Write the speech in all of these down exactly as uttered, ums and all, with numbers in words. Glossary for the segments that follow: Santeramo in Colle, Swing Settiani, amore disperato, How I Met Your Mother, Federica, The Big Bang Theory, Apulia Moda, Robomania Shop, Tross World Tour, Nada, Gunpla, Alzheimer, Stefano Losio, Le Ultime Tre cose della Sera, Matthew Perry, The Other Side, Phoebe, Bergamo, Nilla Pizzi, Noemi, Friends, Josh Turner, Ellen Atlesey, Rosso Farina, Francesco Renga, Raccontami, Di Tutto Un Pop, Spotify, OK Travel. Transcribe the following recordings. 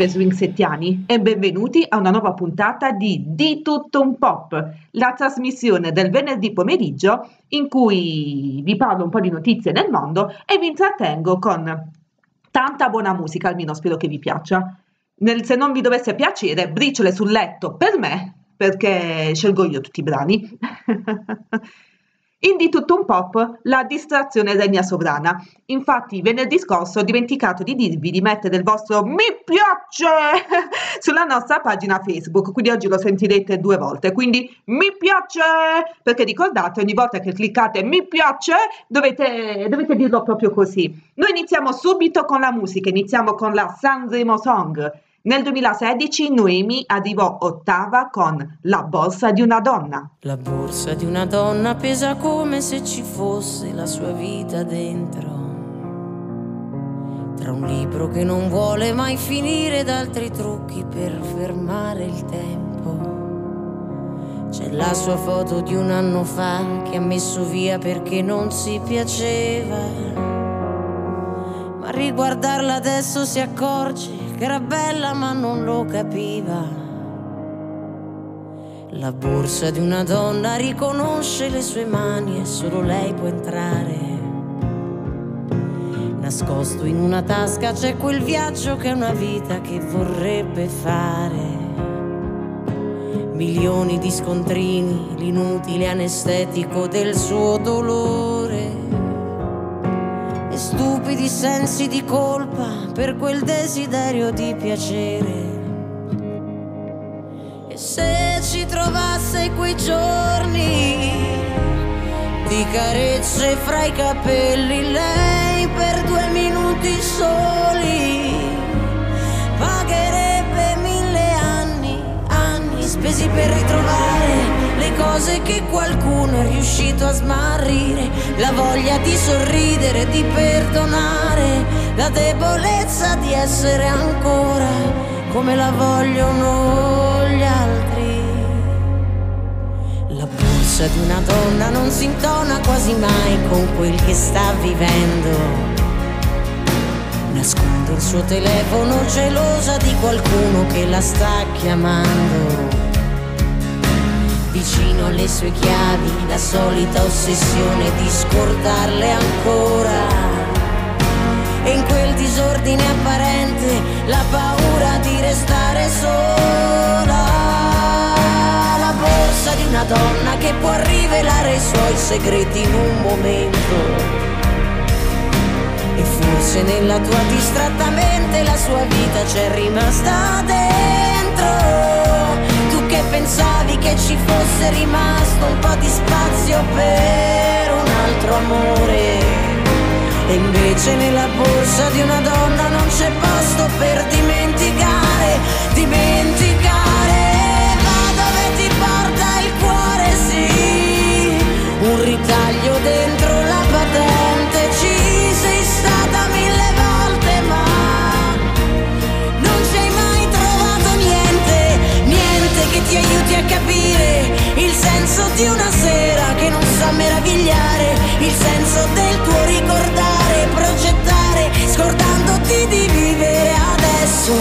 salve Swing Settiani e benvenuti a una nuova puntata di Di Tutto Un Pop, la trasmissione del venerdì pomeriggio in cui vi parlo un po' di notizie nel mondo e vi intrattengo con tanta buona musica, almeno spero che vi piaccia. Nel, se non vi dovesse piacere, briciole sul letto per me, perché scelgo io tutti i brani. In Di Tutto Un Pop la distrazione regna sovrana, infatti venerdì scorso ho dimenticato di dirvi di mettere il vostro mi piace sulla nostra pagina Facebook, quindi oggi lo sentirete due volte, quindi mi piace, perché ricordate ogni volta che cliccate mi piace dovete, dovete dirlo proprio così. Noi iniziamo subito con la musica, iniziamo con la Sanremo Song. Nel duemilasedici Noemi arrivò ottava con La borsa di una donna. La borsa di una donna pesa come se ci fosse la sua vita dentro, tra un libro che non vuole mai finire ed altri trucchi per fermare il tempo. C'è la sua foto di un anno fa che ha messo via perché non si piaceva, ma riguardarla adesso si accorge che era bella ma non lo capiva. La borsa di una donna riconosce le sue mani e solo lei può entrare. Nascosto in una tasca c'è quel viaggio che è una vita che vorrebbe fare. Milioni di scontrini, l'inutile anestetico del suo dolore, stupidi sensi di colpa per quel desiderio di piacere. E se ci trovasse quei giorni di carezze fra i capelli, lei per due minuti soli pagherebbe mille anni, anni spesi per ritrovare le cose che qualcuno è riuscito a smarrire, la voglia di sorridere, di perdonare, la debolezza di essere ancora come la vogliono gli altri. La borsa di una donna non si intona quasi mai con quel che sta vivendo. Nasconde il suo telefono gelosa di qualcuno che la sta chiamando. Vicino alle sue chiavi, la solita ossessione di scordarle ancora. E in quel disordine apparente, la paura di restare sola. La borsa di una donna che può rivelare i suoi segreti in un momento. E forse nella tua distratta mente la sua vita c'è rimasta dentro. Che pensavi che ci fosse rimasto un po' di spazio per un altro amore, e invece nella borsa di una donna non c'è posto per dimenticare, dimenticare. Va dove ti porta il cuore, sì, un ritaglio dentro la patente, ci sei stata mille volte ma che ti aiuti a capire il senso di una sera che non sa meravigliare, il senso del tuo ricordare, progettare, scordandoti di vivere adesso,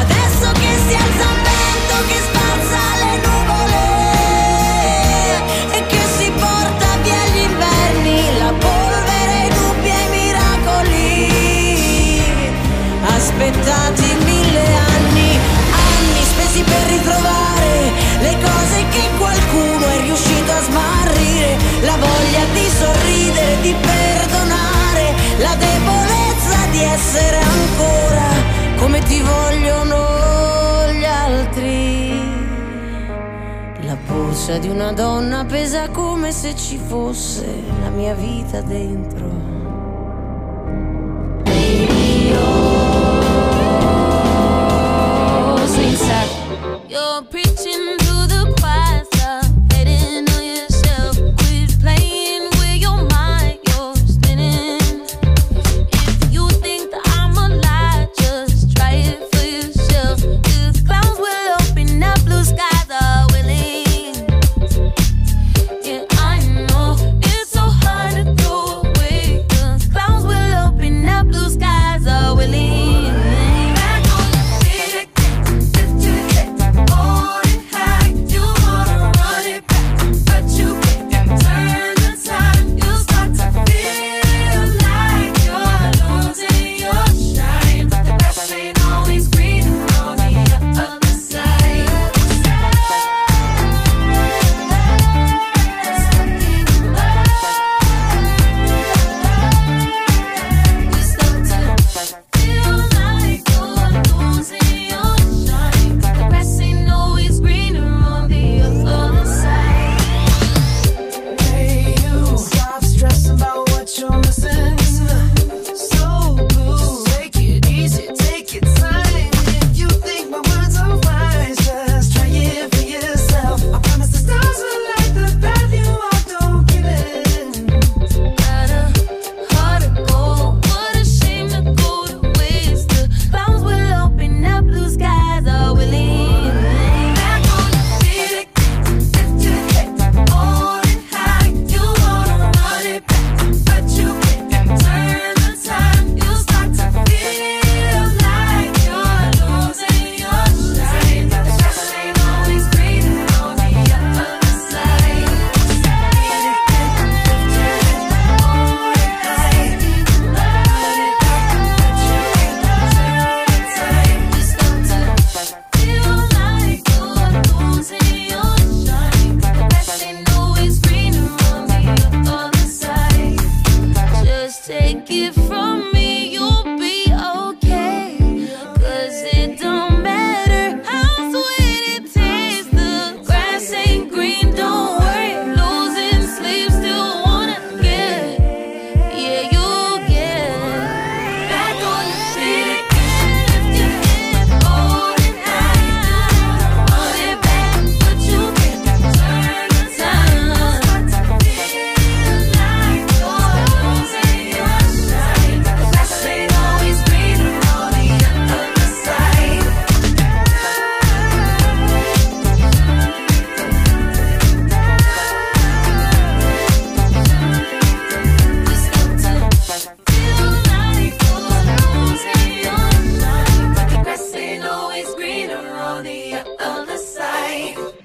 adesso che si alza il vento, che spazza le nuvole e che si porta via gli inverni, la polvere, i dubbi e i miracoli aspettati mille anni, anni spesi per ritrovare le cose che qualcuno è riuscito a smarrire, la voglia di sorridere, di perdonare, la debolezza di essere ancora come ti vogliono gli altri. La borsa di una donna pesa come se ci fosse la mia vita dentro. You're preaching to the choir, hitting on yourself. Quit playing with your mind, you're spinning. If you think that I'm a lie, just try it for yourself. The clouds will open up, blue skies are willing. Yeah, I know it's so hard to throw away.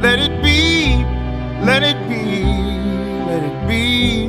let it be, let it be. Let it be.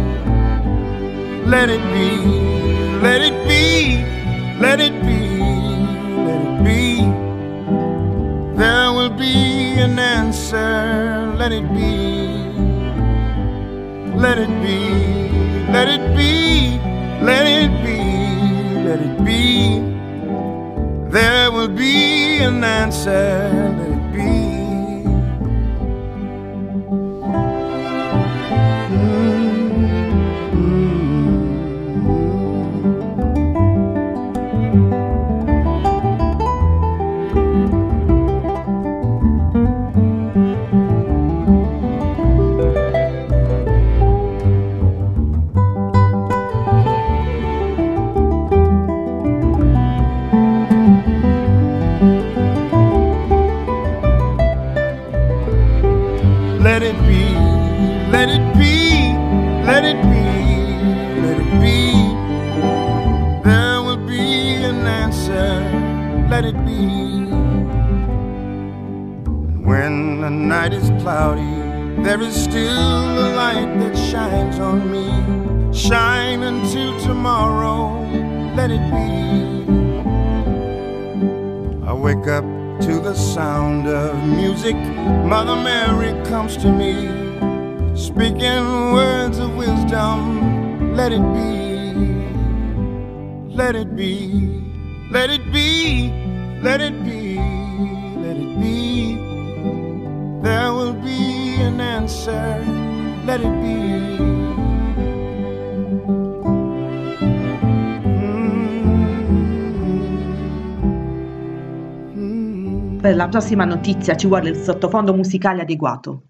Let it be, let it be, let it be, let it be. There will be an answer, let it be. Let it be, let it be, let it be, let it be. There will be an answer, let it be. Mother Mary comes to me, speaking words of wisdom, let it be, let it be, let it be, let it be, let it be, there will be an answer, let it be. Per la prossima notizia ci vuole il sottofondo musicale adeguato.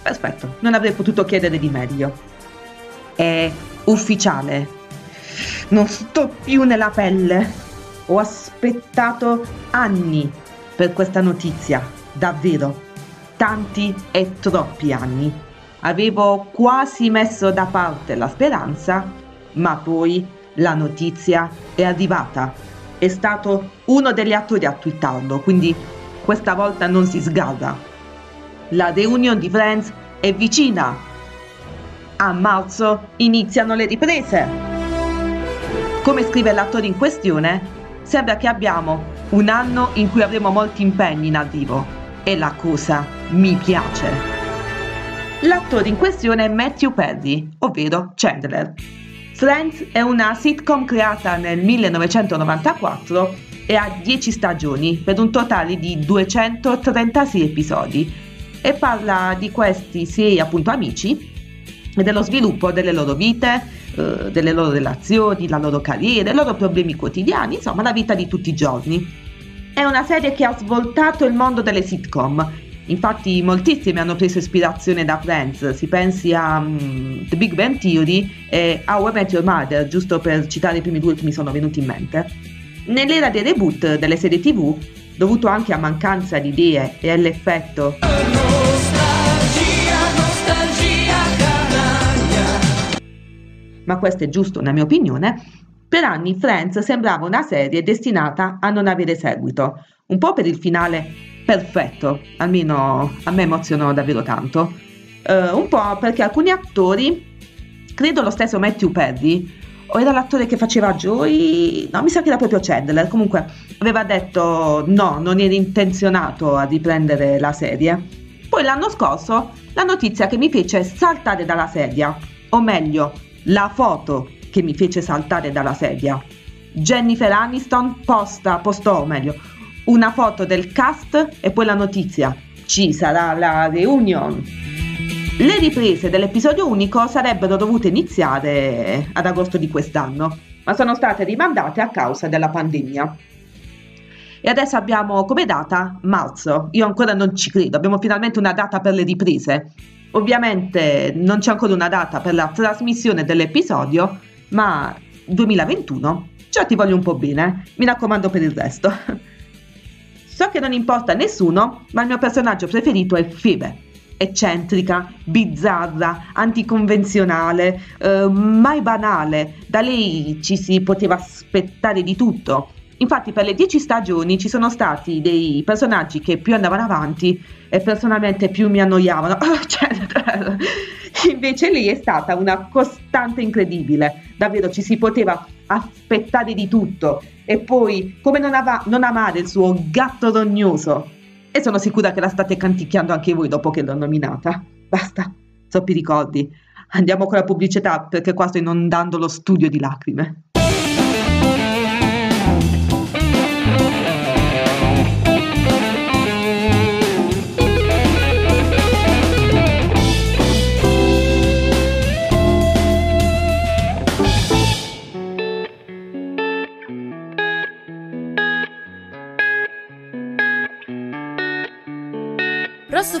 Perfetto, non avrei potuto chiedere di meglio. È ufficiale. Non sto più nella pelle. Ho aspettato anni per questa notizia, davvero. Tanti e troppi anni. Avevo quasi messo da parte la speranza, ma poi la notizia è arrivata. È stato uno degli attori a twittarlo, quindi questa volta non si sgarra. La reunion di Friends è vicina. A marzo iniziano le riprese. Come scrive l'attore in questione, sembra che abbiamo un anno in cui avremo molti impegni in arrivo e la cosa mi piace. L'attore in questione è Matthew Perry, ovvero Chandler. Friends è una sitcom creata nel millenovecentonovantaquattro e ha dieci stagioni per un totale di duecentotrentasei episodi e parla di questi sei appunto amici e dello sviluppo delle loro vite, eh, delle loro relazioni, la loro carriera, i loro problemi quotidiani, insomma la vita di tutti i giorni. È una serie che ha svoltato il mondo delle sitcom. Infatti moltissime hanno preso ispirazione da Friends, si pensi a um, The Big Bang Theory e How I Met Your Mother, giusto per citare i primi due che mi sono venuti in mente. Nell'era dei reboot delle serie tv, dovuto anche a mancanza di idee e all'effetto nostalgia, nostalgia canaglia, ma questo è giusto una mia opinione, per anni Friends sembrava una serie destinata a non avere seguito, un po' per il finale perfetto, almeno a me emozionò davvero tanto, uh, un po' perché alcuni attori, credo lo stesso Matthew Perry, o era l'attore che faceva Joey, no mi sa che era proprio Chandler, comunque aveva detto no, non era intenzionato a riprendere la serie. Poi l'anno scorso la notizia che mi fece saltare dalla sedia, o meglio la foto che mi fece saltare dalla sedia, Jennifer Aniston posta, postò o meglio una foto del cast e poi la notizia: ci sarà la reunion. Le riprese dell'episodio unico sarebbero dovute iniziare ad agosto di quest'anno, ma sono state rimandate a causa della pandemia. E adesso abbiamo come data marzo. Io ancora non ci credo, abbiamo finalmente una data per le riprese. Ovviamente non c'è ancora una data per la trasmissione dell'episodio, ma duemilaventuno, già ti voglio un po' bene, mi raccomando per il resto. So che non importa a nessuno, ma il mio personaggio preferito è Phoebe. Eccentrica, bizzarra, anticonvenzionale, eh, mai banale, da lei ci si poteva aspettare di tutto. Infatti per le dieci stagioni ci sono stati dei personaggi che più andavano avanti e personalmente più mi annoiavano, invece lei è stata una costante incredibile, davvero ci si poteva aspettare di tutto. E poi come non, av- non amare il suo gatto rognoso. E sono sicura che la state canticchiando anche voi dopo che l'ho nominata. Basta, troppi ricordi. Andiamo con la pubblicità perché qua sto inondando lo studio di lacrime. Rosso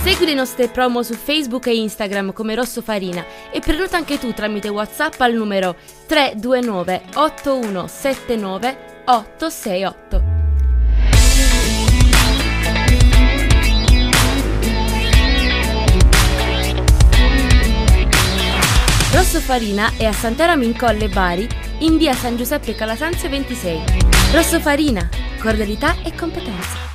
Segui le nostre promo su Facebook e Instagram come Rosso Farina e prenota anche tu tramite WhatsApp al numero tre due nove otto uno sette nove otto sei otto. Rosso Farina è a Santeramo in Colle Bari in via San Giuseppe Calasanzio ventisei. Rosso Farina, cordialità e competenza.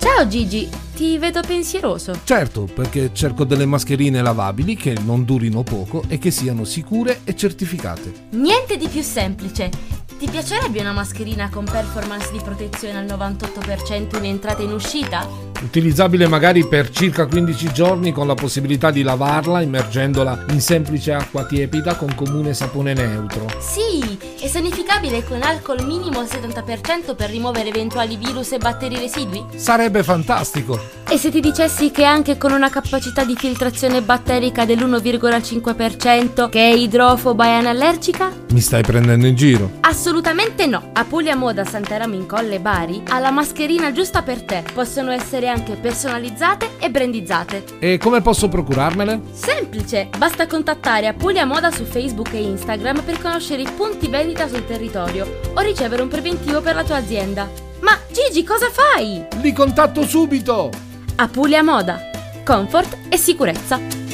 Ciao Gigi, ti vedo pensieroso. Certo, perché cerco delle mascherine lavabili che non durino poco e che siano sicure e certificate. Niente di più semplice. Ti piacerebbe una mascherina con performance di protezione al novantotto per cento in entrata e in uscita? Utilizzabile magari per circa quindici giorni con la possibilità di lavarla immergendola in semplice acqua tiepida con comune sapone neutro. Sì, e sanificabile con alcol minimo al settanta per cento per rimuovere eventuali virus e batteri residui? Sarebbe fantastico! E se ti dicessi che anche con una capacità di filtrazione batterica dell'uno virgola cinque per cento che è idrofoba e anallergica? Mi stai prendendo in giro? Assolutamente! Assolutamente no! Apulia Moda Santeramo in Colle Bari ha la mascherina giusta per te. Possono essere anche personalizzate e brandizzate. E come posso procurarmele? Semplice! Basta contattare Apulia Moda su Facebook e Instagram per conoscere i punti vendita sul territorio o ricevere un preventivo per la tua azienda. Ma Gigi, cosa fai? Li contatto subito! Apulia Moda. Comfort e sicurezza.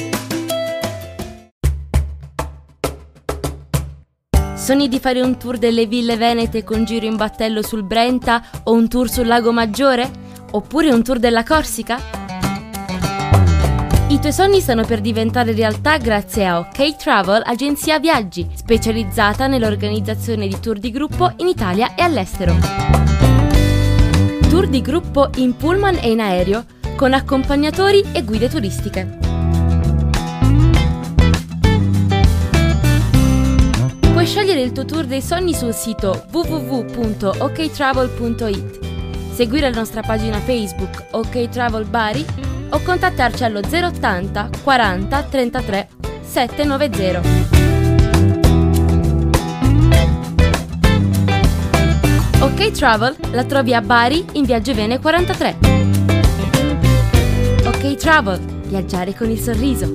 Sogni di fare un tour delle ville venete con giro in battello sul Brenta o un tour sul Lago Maggiore? Oppure un tour della Corsica? I tuoi sogni stanno per diventare realtà grazie a OK Travel, agenzia viaggi, specializzata nell'organizzazione di tour di gruppo in Italia e all'estero. Tour di gruppo in pullman e in aereo, con accompagnatori e guide turistiche. Puoi scegliere il tuo tour dei sogni sul sito w w w punto o k travel punto i t, seguire la nostra pagina Facebook OK Travel Bari o contattarci allo zero ottanta quaranta trentatré settecentonovanta. OK Travel la trovi a Bari in via Giovene quarantatré. OK Travel, viaggiare con il sorriso.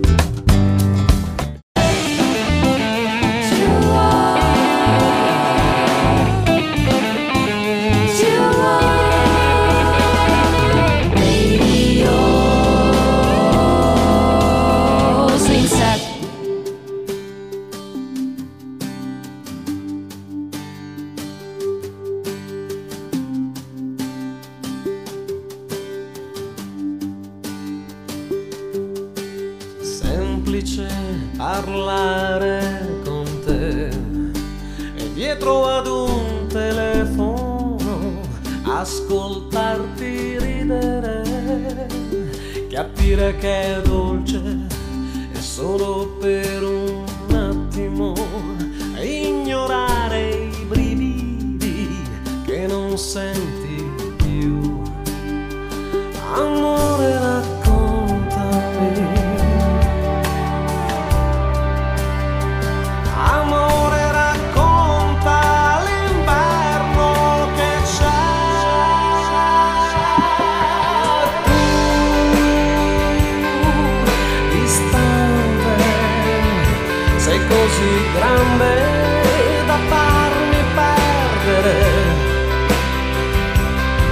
semplice parlare con te, e dietro ad un telefono ascoltarti ridere, capire che è dolce è solo per un attimo, ignorare i brividi che non senti più. Amore, raccontami. Amore, racconta l'inverno che c'è. Tu, distante, sei così grande da farmi perdere.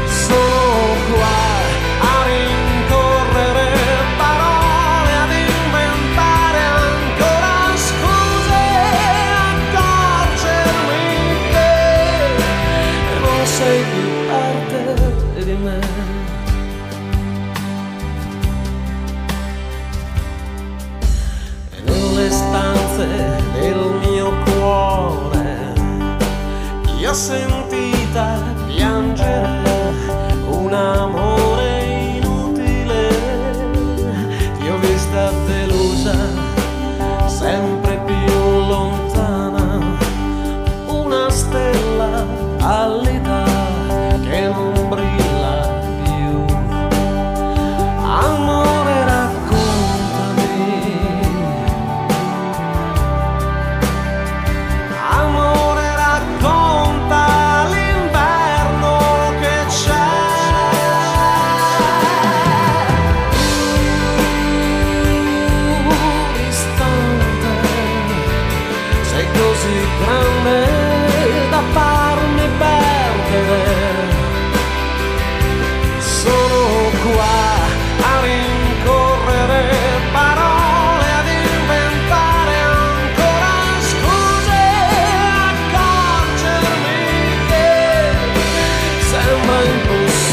Sono qua a rincorrere parole, ad inventare ancora scuse, accorgermi che non sei più parte di me. E nelle stanze del mio cuore ti ho sentita piangere un amore inutile, ti ho vista delusa, sempre più lontana, una stella pallida che non brilla più. Amore, raccontami. Amore, racconta l'inverno che c'è. Tu, distante, sei così grande da farmi perdere. Sono qua a rincorrere parole, ad inventare ancora scuse, accorgermi che sembra impossibile.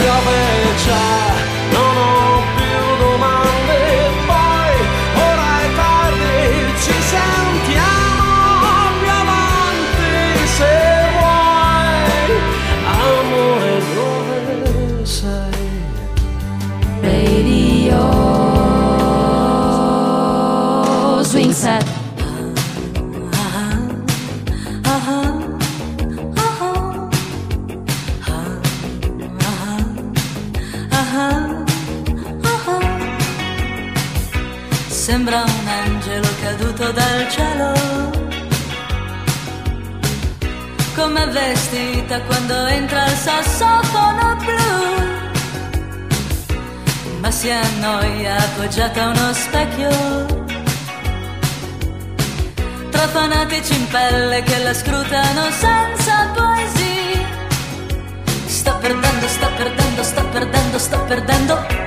Piove già, non ho più domande, poi ora è tardi, ci sentiamo più avanti se vuoi. Amore, dove sei? Radio Swing Set. Sembra un angelo caduto dal cielo, com'è vestita quando entra il sassofono blu, ma si annoia appoggiata a uno specchio, tra fanatici in pelle che la scrutano senza poesie. Sto perdendo, sto perdendo, sto perdendo, sto perdendo.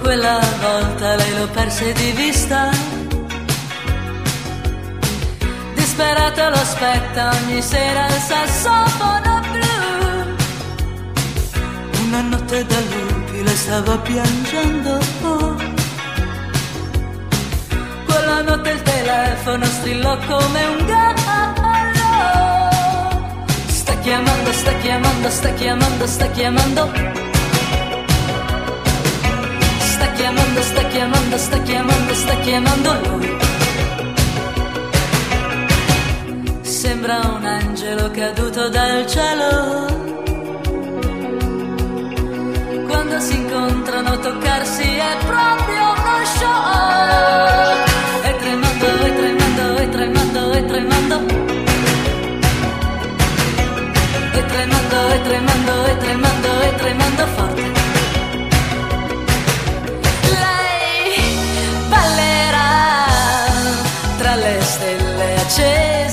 Quella volta lei lo perse di vista, disperato lo aspetta ogni sera il sassofono blu. Una notte da lupi le stava piangendo, oh. Quella notte il telefono strillò come un gallo. Sta chiamando, sta chiamando, sta chiamando, sta chiamando. Sta chiamando, sta chiamando, sta chiamando, sta chiamando lui. Sembra un angelo caduto dal cielo. Quando si incontrano toccarsi è proprio uno show. E tremando, e tremando, e tremando, e tremando. E tremando, e tremando, e tremando, e tremando forte. Lei ballerà tra le stelle accese.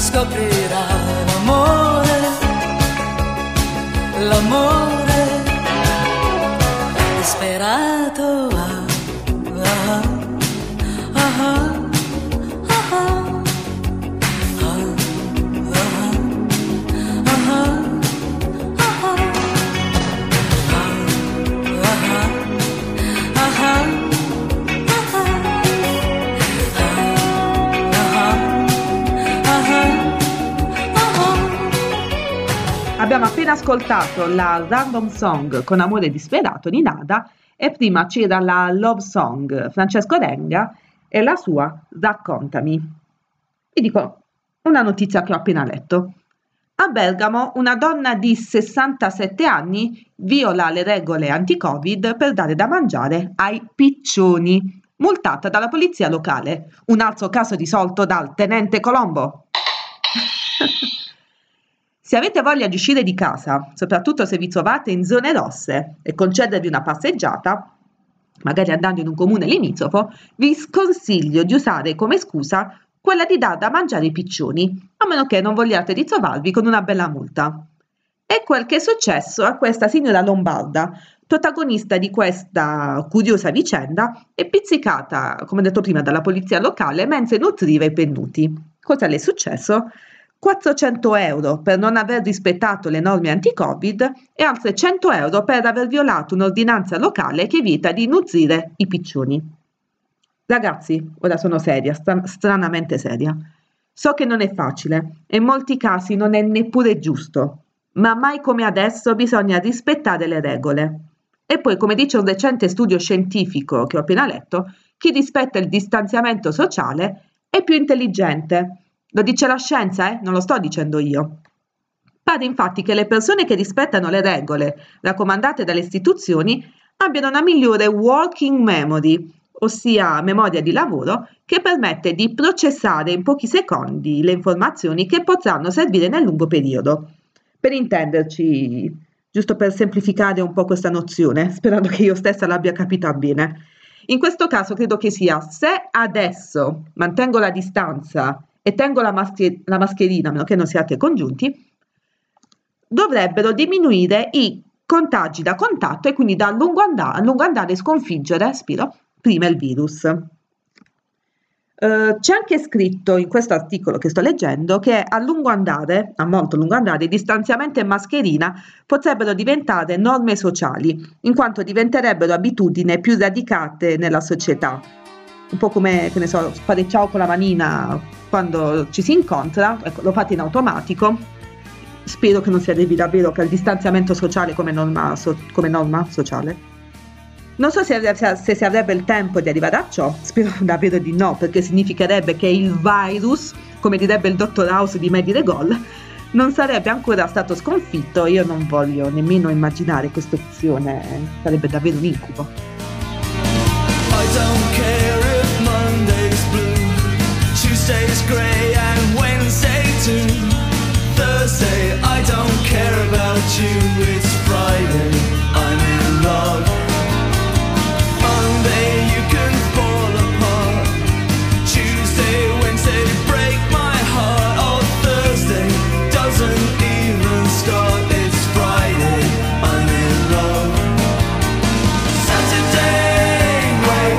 Scoprirà l'amore, l'amore disperato, ah, ah, ah, ah, ah, ah, ah, ah. Abbiamo appena ascoltato la Random Song con Amore Disperato di Nada e prima c'era la Love Song Francesco Renga e la sua Raccontami. Vi dico una notizia che ho appena letto. A Bergamo una donna di sessantasette anni viola le regole anti-Covid per dare da mangiare ai piccioni, multata dalla polizia locale. Un altro caso risolto dal tenente Colombo. Se avete voglia di uscire di casa, soprattutto se vi trovate in zone rosse e concedervi una passeggiata, magari andando in un comune limitrofo, vi sconsiglio di usare come scusa quella di dar da mangiare i piccioni, a meno che non vogliate ritrovarvi con una bella multa. E quel che è successo a questa signora lombarda, protagonista di questa curiosa vicenda, è pizzicata, come detto prima, dalla polizia locale mentre nutriva i pennuti. Cosa le è successo? quattrocento euro per non aver rispettato le norme anti-Covid e altri cento euro per aver violato un'ordinanza locale che vieta di nutrire i piccioni. Ragazzi, ora sono seria, stra- stranamente seria. So che non è facile e in molti casi non è neppure giusto, ma mai come adesso bisogna rispettare le regole. E poi, come dice un recente studio scientifico che ho appena letto, chi rispetta il distanziamento sociale è più intelligente. Lo dice la scienza, eh? Non lo sto dicendo io. Pare infatti che le persone che rispettano le regole raccomandate dalle istituzioni abbiano una migliore working memory, ossia memoria di lavoro, che permette di processare in pochi secondi le informazioni che potranno servire nel lungo periodo. Per intenderci, giusto per semplificare un po' questa nozione, sperando che io stessa l'abbia capita bene, in questo caso credo che sia: se adesso mantengo la distanza e tengo la, mascher- la mascherina, a meno che non siate congiunti, dovrebbero diminuire i contagi da contatto e quindi da lungo andare, a lungo andare sconfiggere, spiro, prima il virus. Eh, c'è anche scritto in questo articolo che sto leggendo che a lungo andare, a molto lungo andare, distanziamento e mascherina potrebbero diventare norme sociali, in quanto diventerebbero abitudini più radicate nella società. Un po' come, che ne so, fare ciao con la manina quando ci si incontra, ecco, lo fate in automatico. Spero che non sia devi davvero al distanziamento sociale come norma, so, come norma sociale. Non so se, se si avrebbe il tempo di arrivare a ciò, spero davvero di no, perché significherebbe che il virus, come direbbe il dottor House di Medire Gol, non sarebbe ancora stato sconfitto. Io non voglio nemmeno immaginare questa opzione, sarebbe davvero un incubo. I don't care if Monday's blue, Tuesday's grey and Wednesday too. Thursday, I don't care about you. It's Friday, I'm in love. Monday, you can fall apart. Tuesday, Wednesday, break my heart. Oh, Thursday doesn't even start. It's Friday, I'm in love. Saturday, wait.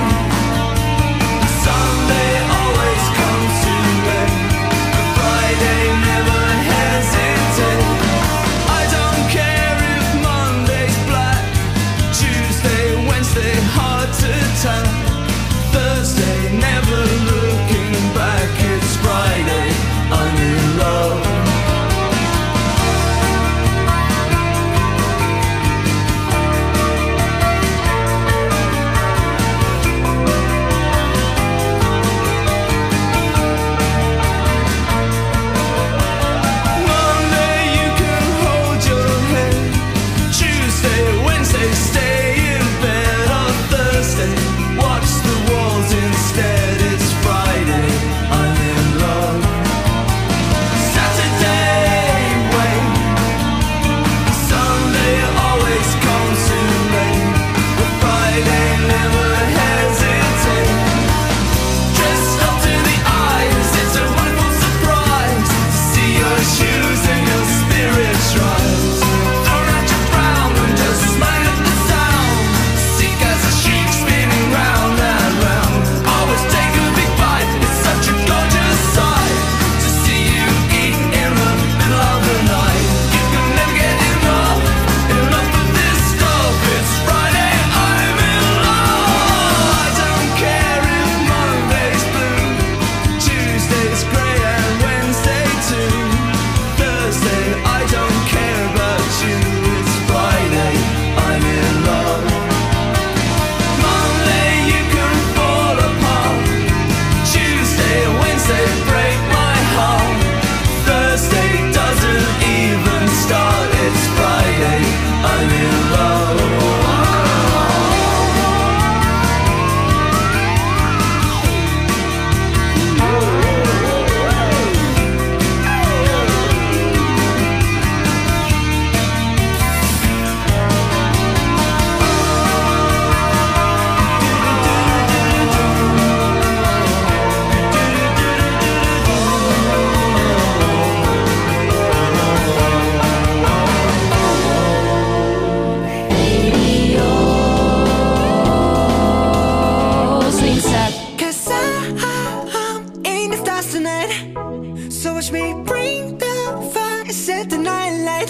So watch me bring the fire, set the night light.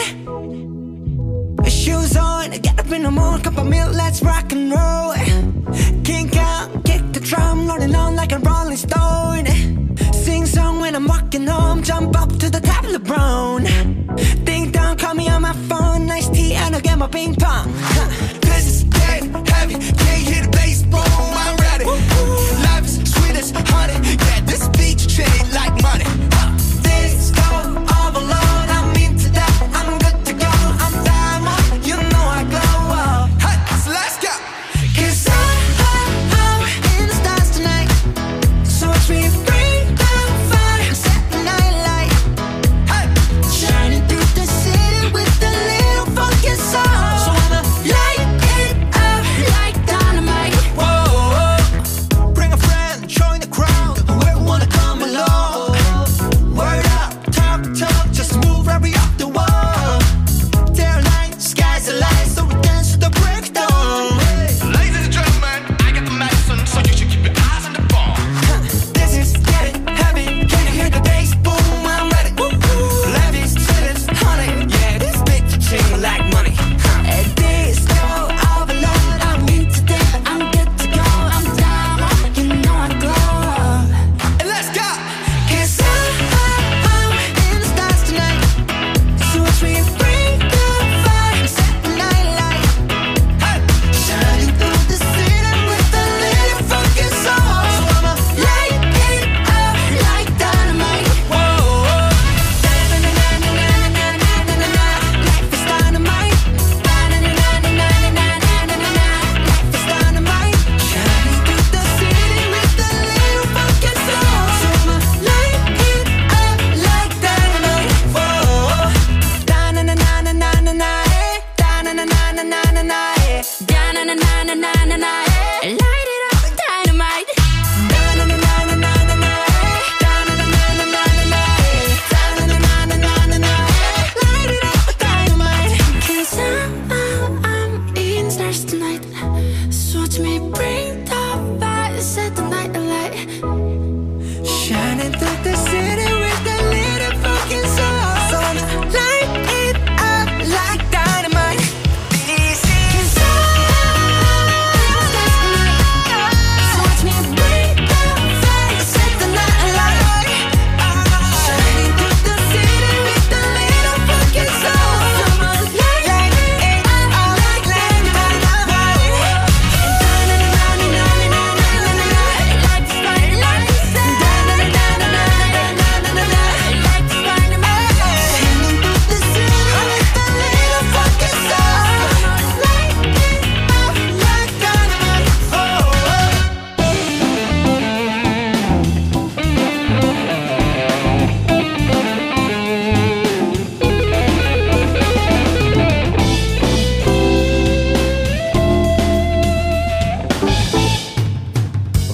Shoes on, get up in the morning, cup of milk, let's rock and roll. Kink out, kick the drum, rolling on like a rolling stone. Sing song when I'm walking home, jump up to the top of LeBron. Ding dong, call me on my phone, nice tea and I'll get my ping pong. Huh. This is dead heavy, can't hear the bass, boom, I'm ready. Life is sweet as honey, yeah, this beach shade like money. Huh. This go overload, I'm into that, I'm good to go. I'm diamond, you know I glow up. Hey, so let's go. Cause I, I, I'm in the stars tonight, so watch me bring the fire, set the night light. Hey, shining through the city with a little funky soul.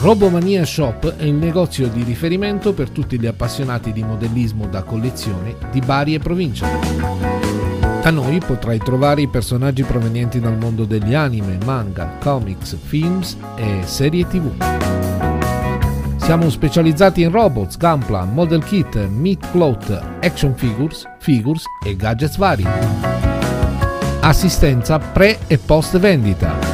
Robomania Shop è il negozio di riferimento per tutti gli appassionati di modellismo da collezione di Bari e provincia. Da noi potrai trovare i personaggi provenienti dal mondo degli anime, manga, comics, films e serie tivù. Siamo specializzati in robots, gunpla, model kit, meat cloth, action figures, figures e gadgets vari. Assistenza pre e post vendita.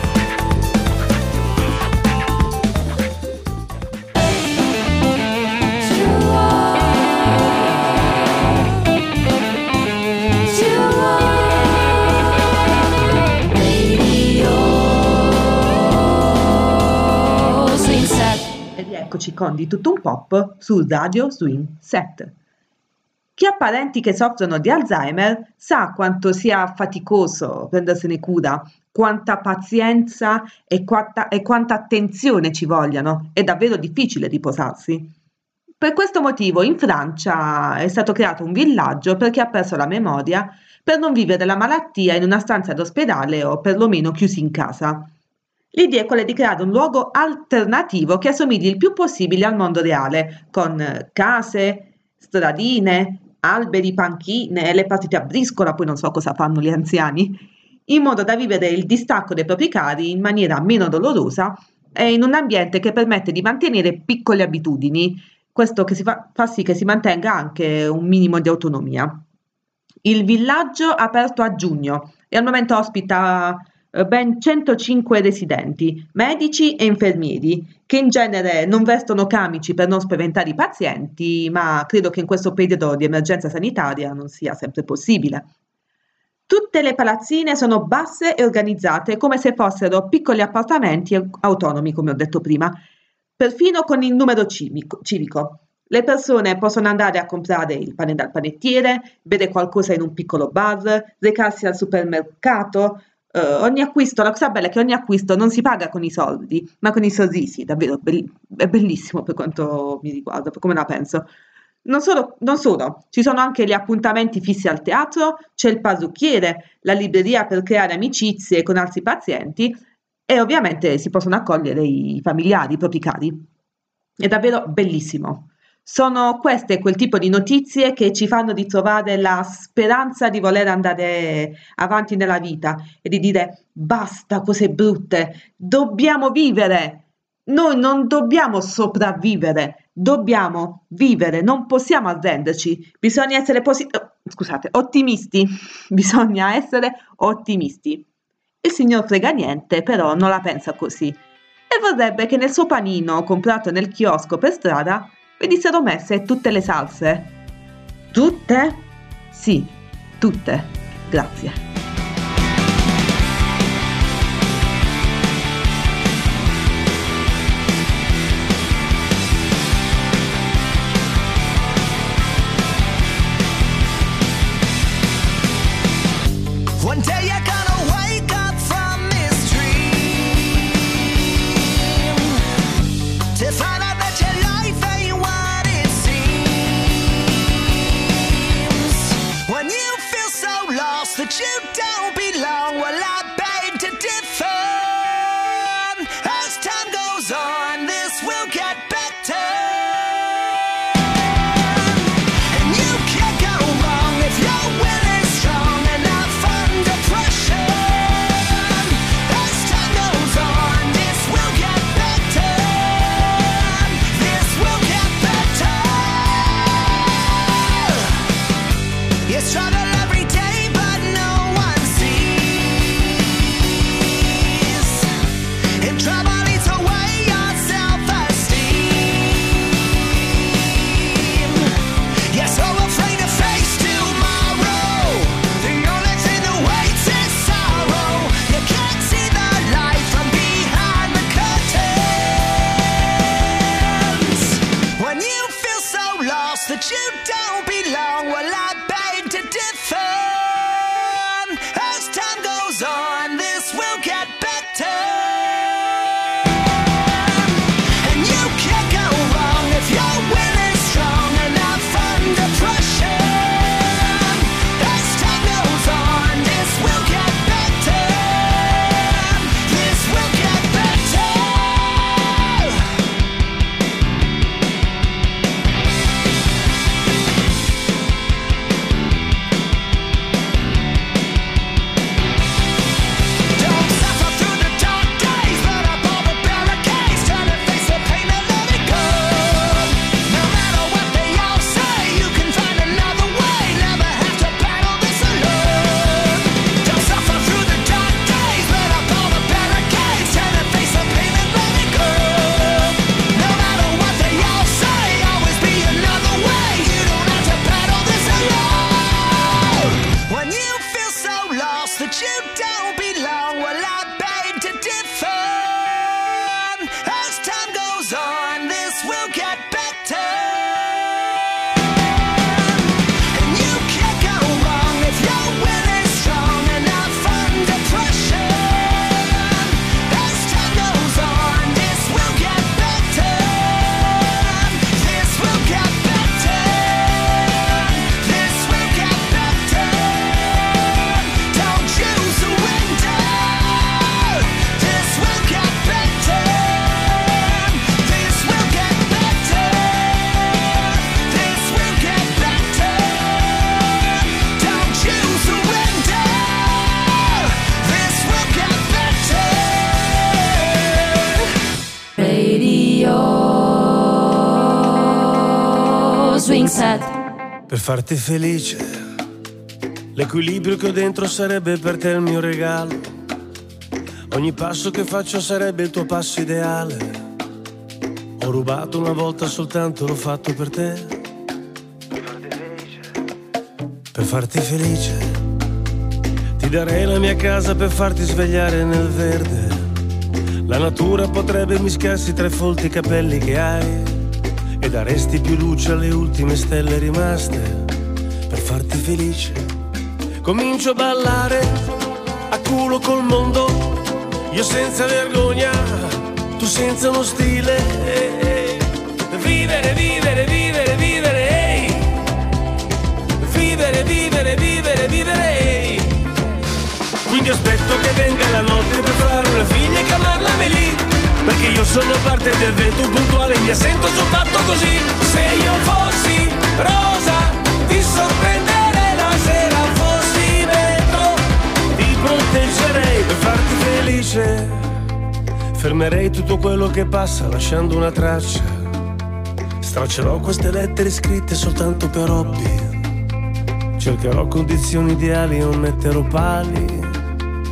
Eccoci con Di Tutto Un Pop su Radio Swing Set. Chi ha parenti che soffrono di Alzheimer sa quanto sia faticoso prendersene cura, quanta pazienza e quanta, e quanta attenzione ci vogliano. È davvero difficile riposarsi. Per questo motivo in Francia è stato creato un villaggio per chi ha perso la memoria, per non vivere la malattia in una stanza d'ospedale o perlomeno chiusi in casa. L'idea è quella di creare un luogo alternativo che assomigli il più possibile al mondo reale, con case, stradine, alberi, panchine, le partite a briscola, poi non so cosa fanno gli anziani, in modo da vivere il distacco dei propri cari in maniera meno dolorosa e in un ambiente che permette di mantenere piccole abitudini, questo che si fa, fa sì che si mantenga anche un minimo di autonomia. Il villaggio è aperto a giugno e al momento ospita ben centocinque residenti, medici e infermieri, che in genere non vestono camici per non spaventare i pazienti, ma credo che in questo periodo di emergenza sanitaria non sia sempre possibile. Tutte le palazzine sono basse e organizzate come se fossero piccoli appartamenti autonomi, come ho detto prima, perfino con il numero civico. Le persone possono andare a comprare il pane dal panettiere, bere qualcosa in un piccolo bar, recarsi al supermercato. Uh, ogni acquisto, la cosa bella è che ogni acquisto non si paga con i soldi, ma con i sorrisi, davvero be- è bellissimo per quanto mi riguarda, per come la penso. Non solo, non solo, ci sono anche gli appuntamenti fissi al teatro, c'è il parrucchiere, la libreria per creare amicizie con altri pazienti e ovviamente si possono accogliere i familiari, i propri cari. È davvero bellissimo. Sono queste quel tipo di notizie che ci fanno ritrovare la speranza di voler andare avanti nella vita e di dire basta cose brutte, dobbiamo vivere, noi non dobbiamo sopravvivere, dobbiamo vivere, non possiamo arrenderci, bisogna essere posi- oh, scusate, ottimisti, bisogna essere ottimisti. Il signor Freganiente però non la pensa così e vorrebbe che nel suo panino comprato nel chiosco per strada venissero messe tutte le salse. Tutte? Sì, tutte. Grazie. One day I got- don't belong, well I beg to differ. As time goes on, this will get better. And you can't go wrong if your will is strong enough under pressure. As time goes on, this will get better. This will get better. Don't suffer through the dark days, put up all the barricades, try to face the pain and let it go. No matter what they all say, you can find another way, never have to battle this alone. Don't suffer through the dark days, put up all the barricades, try to face the pain and let it go. No matter what they all say, always be another way, you don't have to battle this alone. When you feel so lost that you don't belong, well I beg to differ. As time goes on, this will get better. And you can't go wrong if your will is strong enough under pressure. As time goes on, this will get better. This will get better. This will get better. Don't you surrender. This will get better. This will get better. This will get better. Don't you surrender. This will get better. Radio Swing Set. Per farti felice, l'equilibrio che ho dentro sarebbe per te il mio regalo. Ogni passo che faccio sarebbe il tuo passo ideale. Ho rubato una volta soltanto, l'ho fatto per te. Per farti felice, ti darei la mia casa per farti svegliare nel verde. La natura potrebbe mischiarsi tra i folti capelli che hai e daresti più luce alle ultime stelle rimaste. Per farti felice comincio a ballare a culo col mondo, io senza vergogna, tu senza uno stile. Vivere, vivere, vivere, vivere, ehi. Vivere, vivere, vivere, vivere, ehi. Quindi aspetto che venga la notte per fare una figlia e cavarla lì, perché io sono parte del vento puntuale, mi assento sul fatto così. Se io fossi rosa, ti sorprenderei la sera, fossi vetro, ti proteggerei. Per farti felice, fermerei tutto quello che passa lasciando una traccia. Straccerò queste lettere scritte soltanto per hobby. Cercherò condizioni ideali, non metterò pali.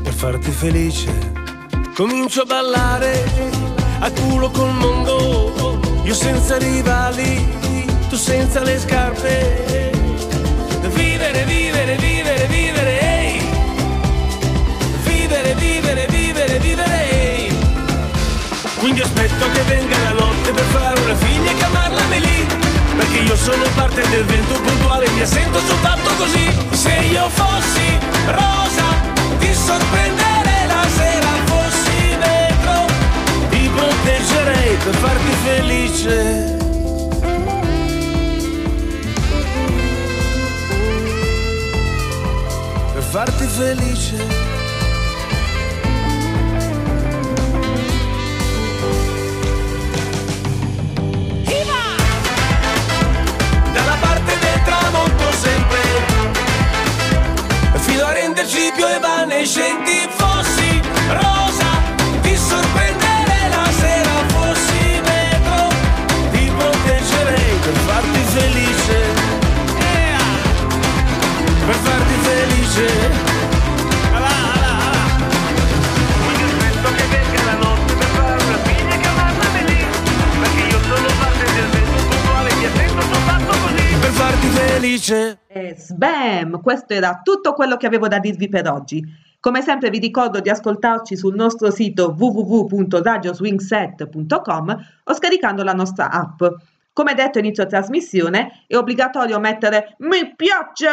Per farti felice comincio a ballare a culo col mondo, io senza rivali, tu senza le scarpe. Vivere, vivere, vivere, vivere, ehi. Vivere, vivere, vivere, vivere, ehi. Quindi aspetto che venga la notte per fare una figlia e cavarla lì, perché io sono parte del vento puntuale, mi assento soltanto così. Se io fossi rosa, ti sorprenderei la sera, fossi vetro, ti proteggerei per farti felice. Per farti felice, dalla parte del tramonto sempre, fino a renderci più evanescenti. Fossi rosa, ti sorprenderei la sera, fossi vetro, ti proteggerei per farti felice. Yeah! Per farti felice. Alà, alà, alà. Quindi aspetto che venga la notte per fare una figlia e cavarla lì, perché io sono parte del vento puntuale, mi attendo soltanto così. Per farti felice. E sbam! Questo era tutto quello che avevo da dirvi per oggi. Come sempre vi ricordo di ascoltarci sul nostro sito w w w punto radio swing set punto com o scaricando la nostra app. Come detto inizio trasmissione, è obbligatorio mettere mi piace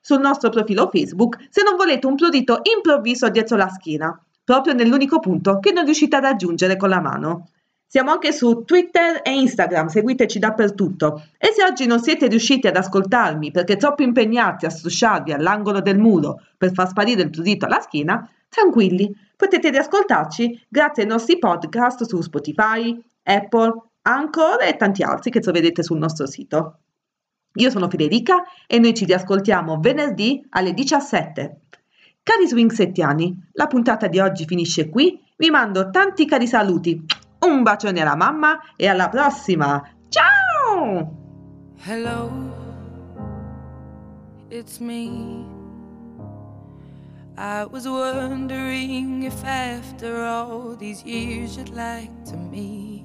sul nostro profilo Facebook se non volete un prurito improvviso dietro la schiena, proprio nell'unico punto che non riuscite a raggiungere con la mano. Siamo anche su Twitter e Instagram, seguiteci dappertutto. E se oggi non siete riusciti ad ascoltarmi perché troppo impegnati a strusciarvi all'angolo del muro per far sparire il prurito alla schiena, tranquilli, potete riascoltarci grazie ai nostri podcast su Spotify, Apple, Anchor e tanti altri che troverete sul nostro sito. Io sono Federica e noi ci riascoltiamo venerdì alle diciassette. Cari Swing Settiani, la puntata di oggi finisce qui, vi mando tanti cari saluti, un bacione alla mamma e alla prossima, ciao! Hello, it's me. I was wondering if after all these years you'd like to meet,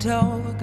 Talk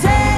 take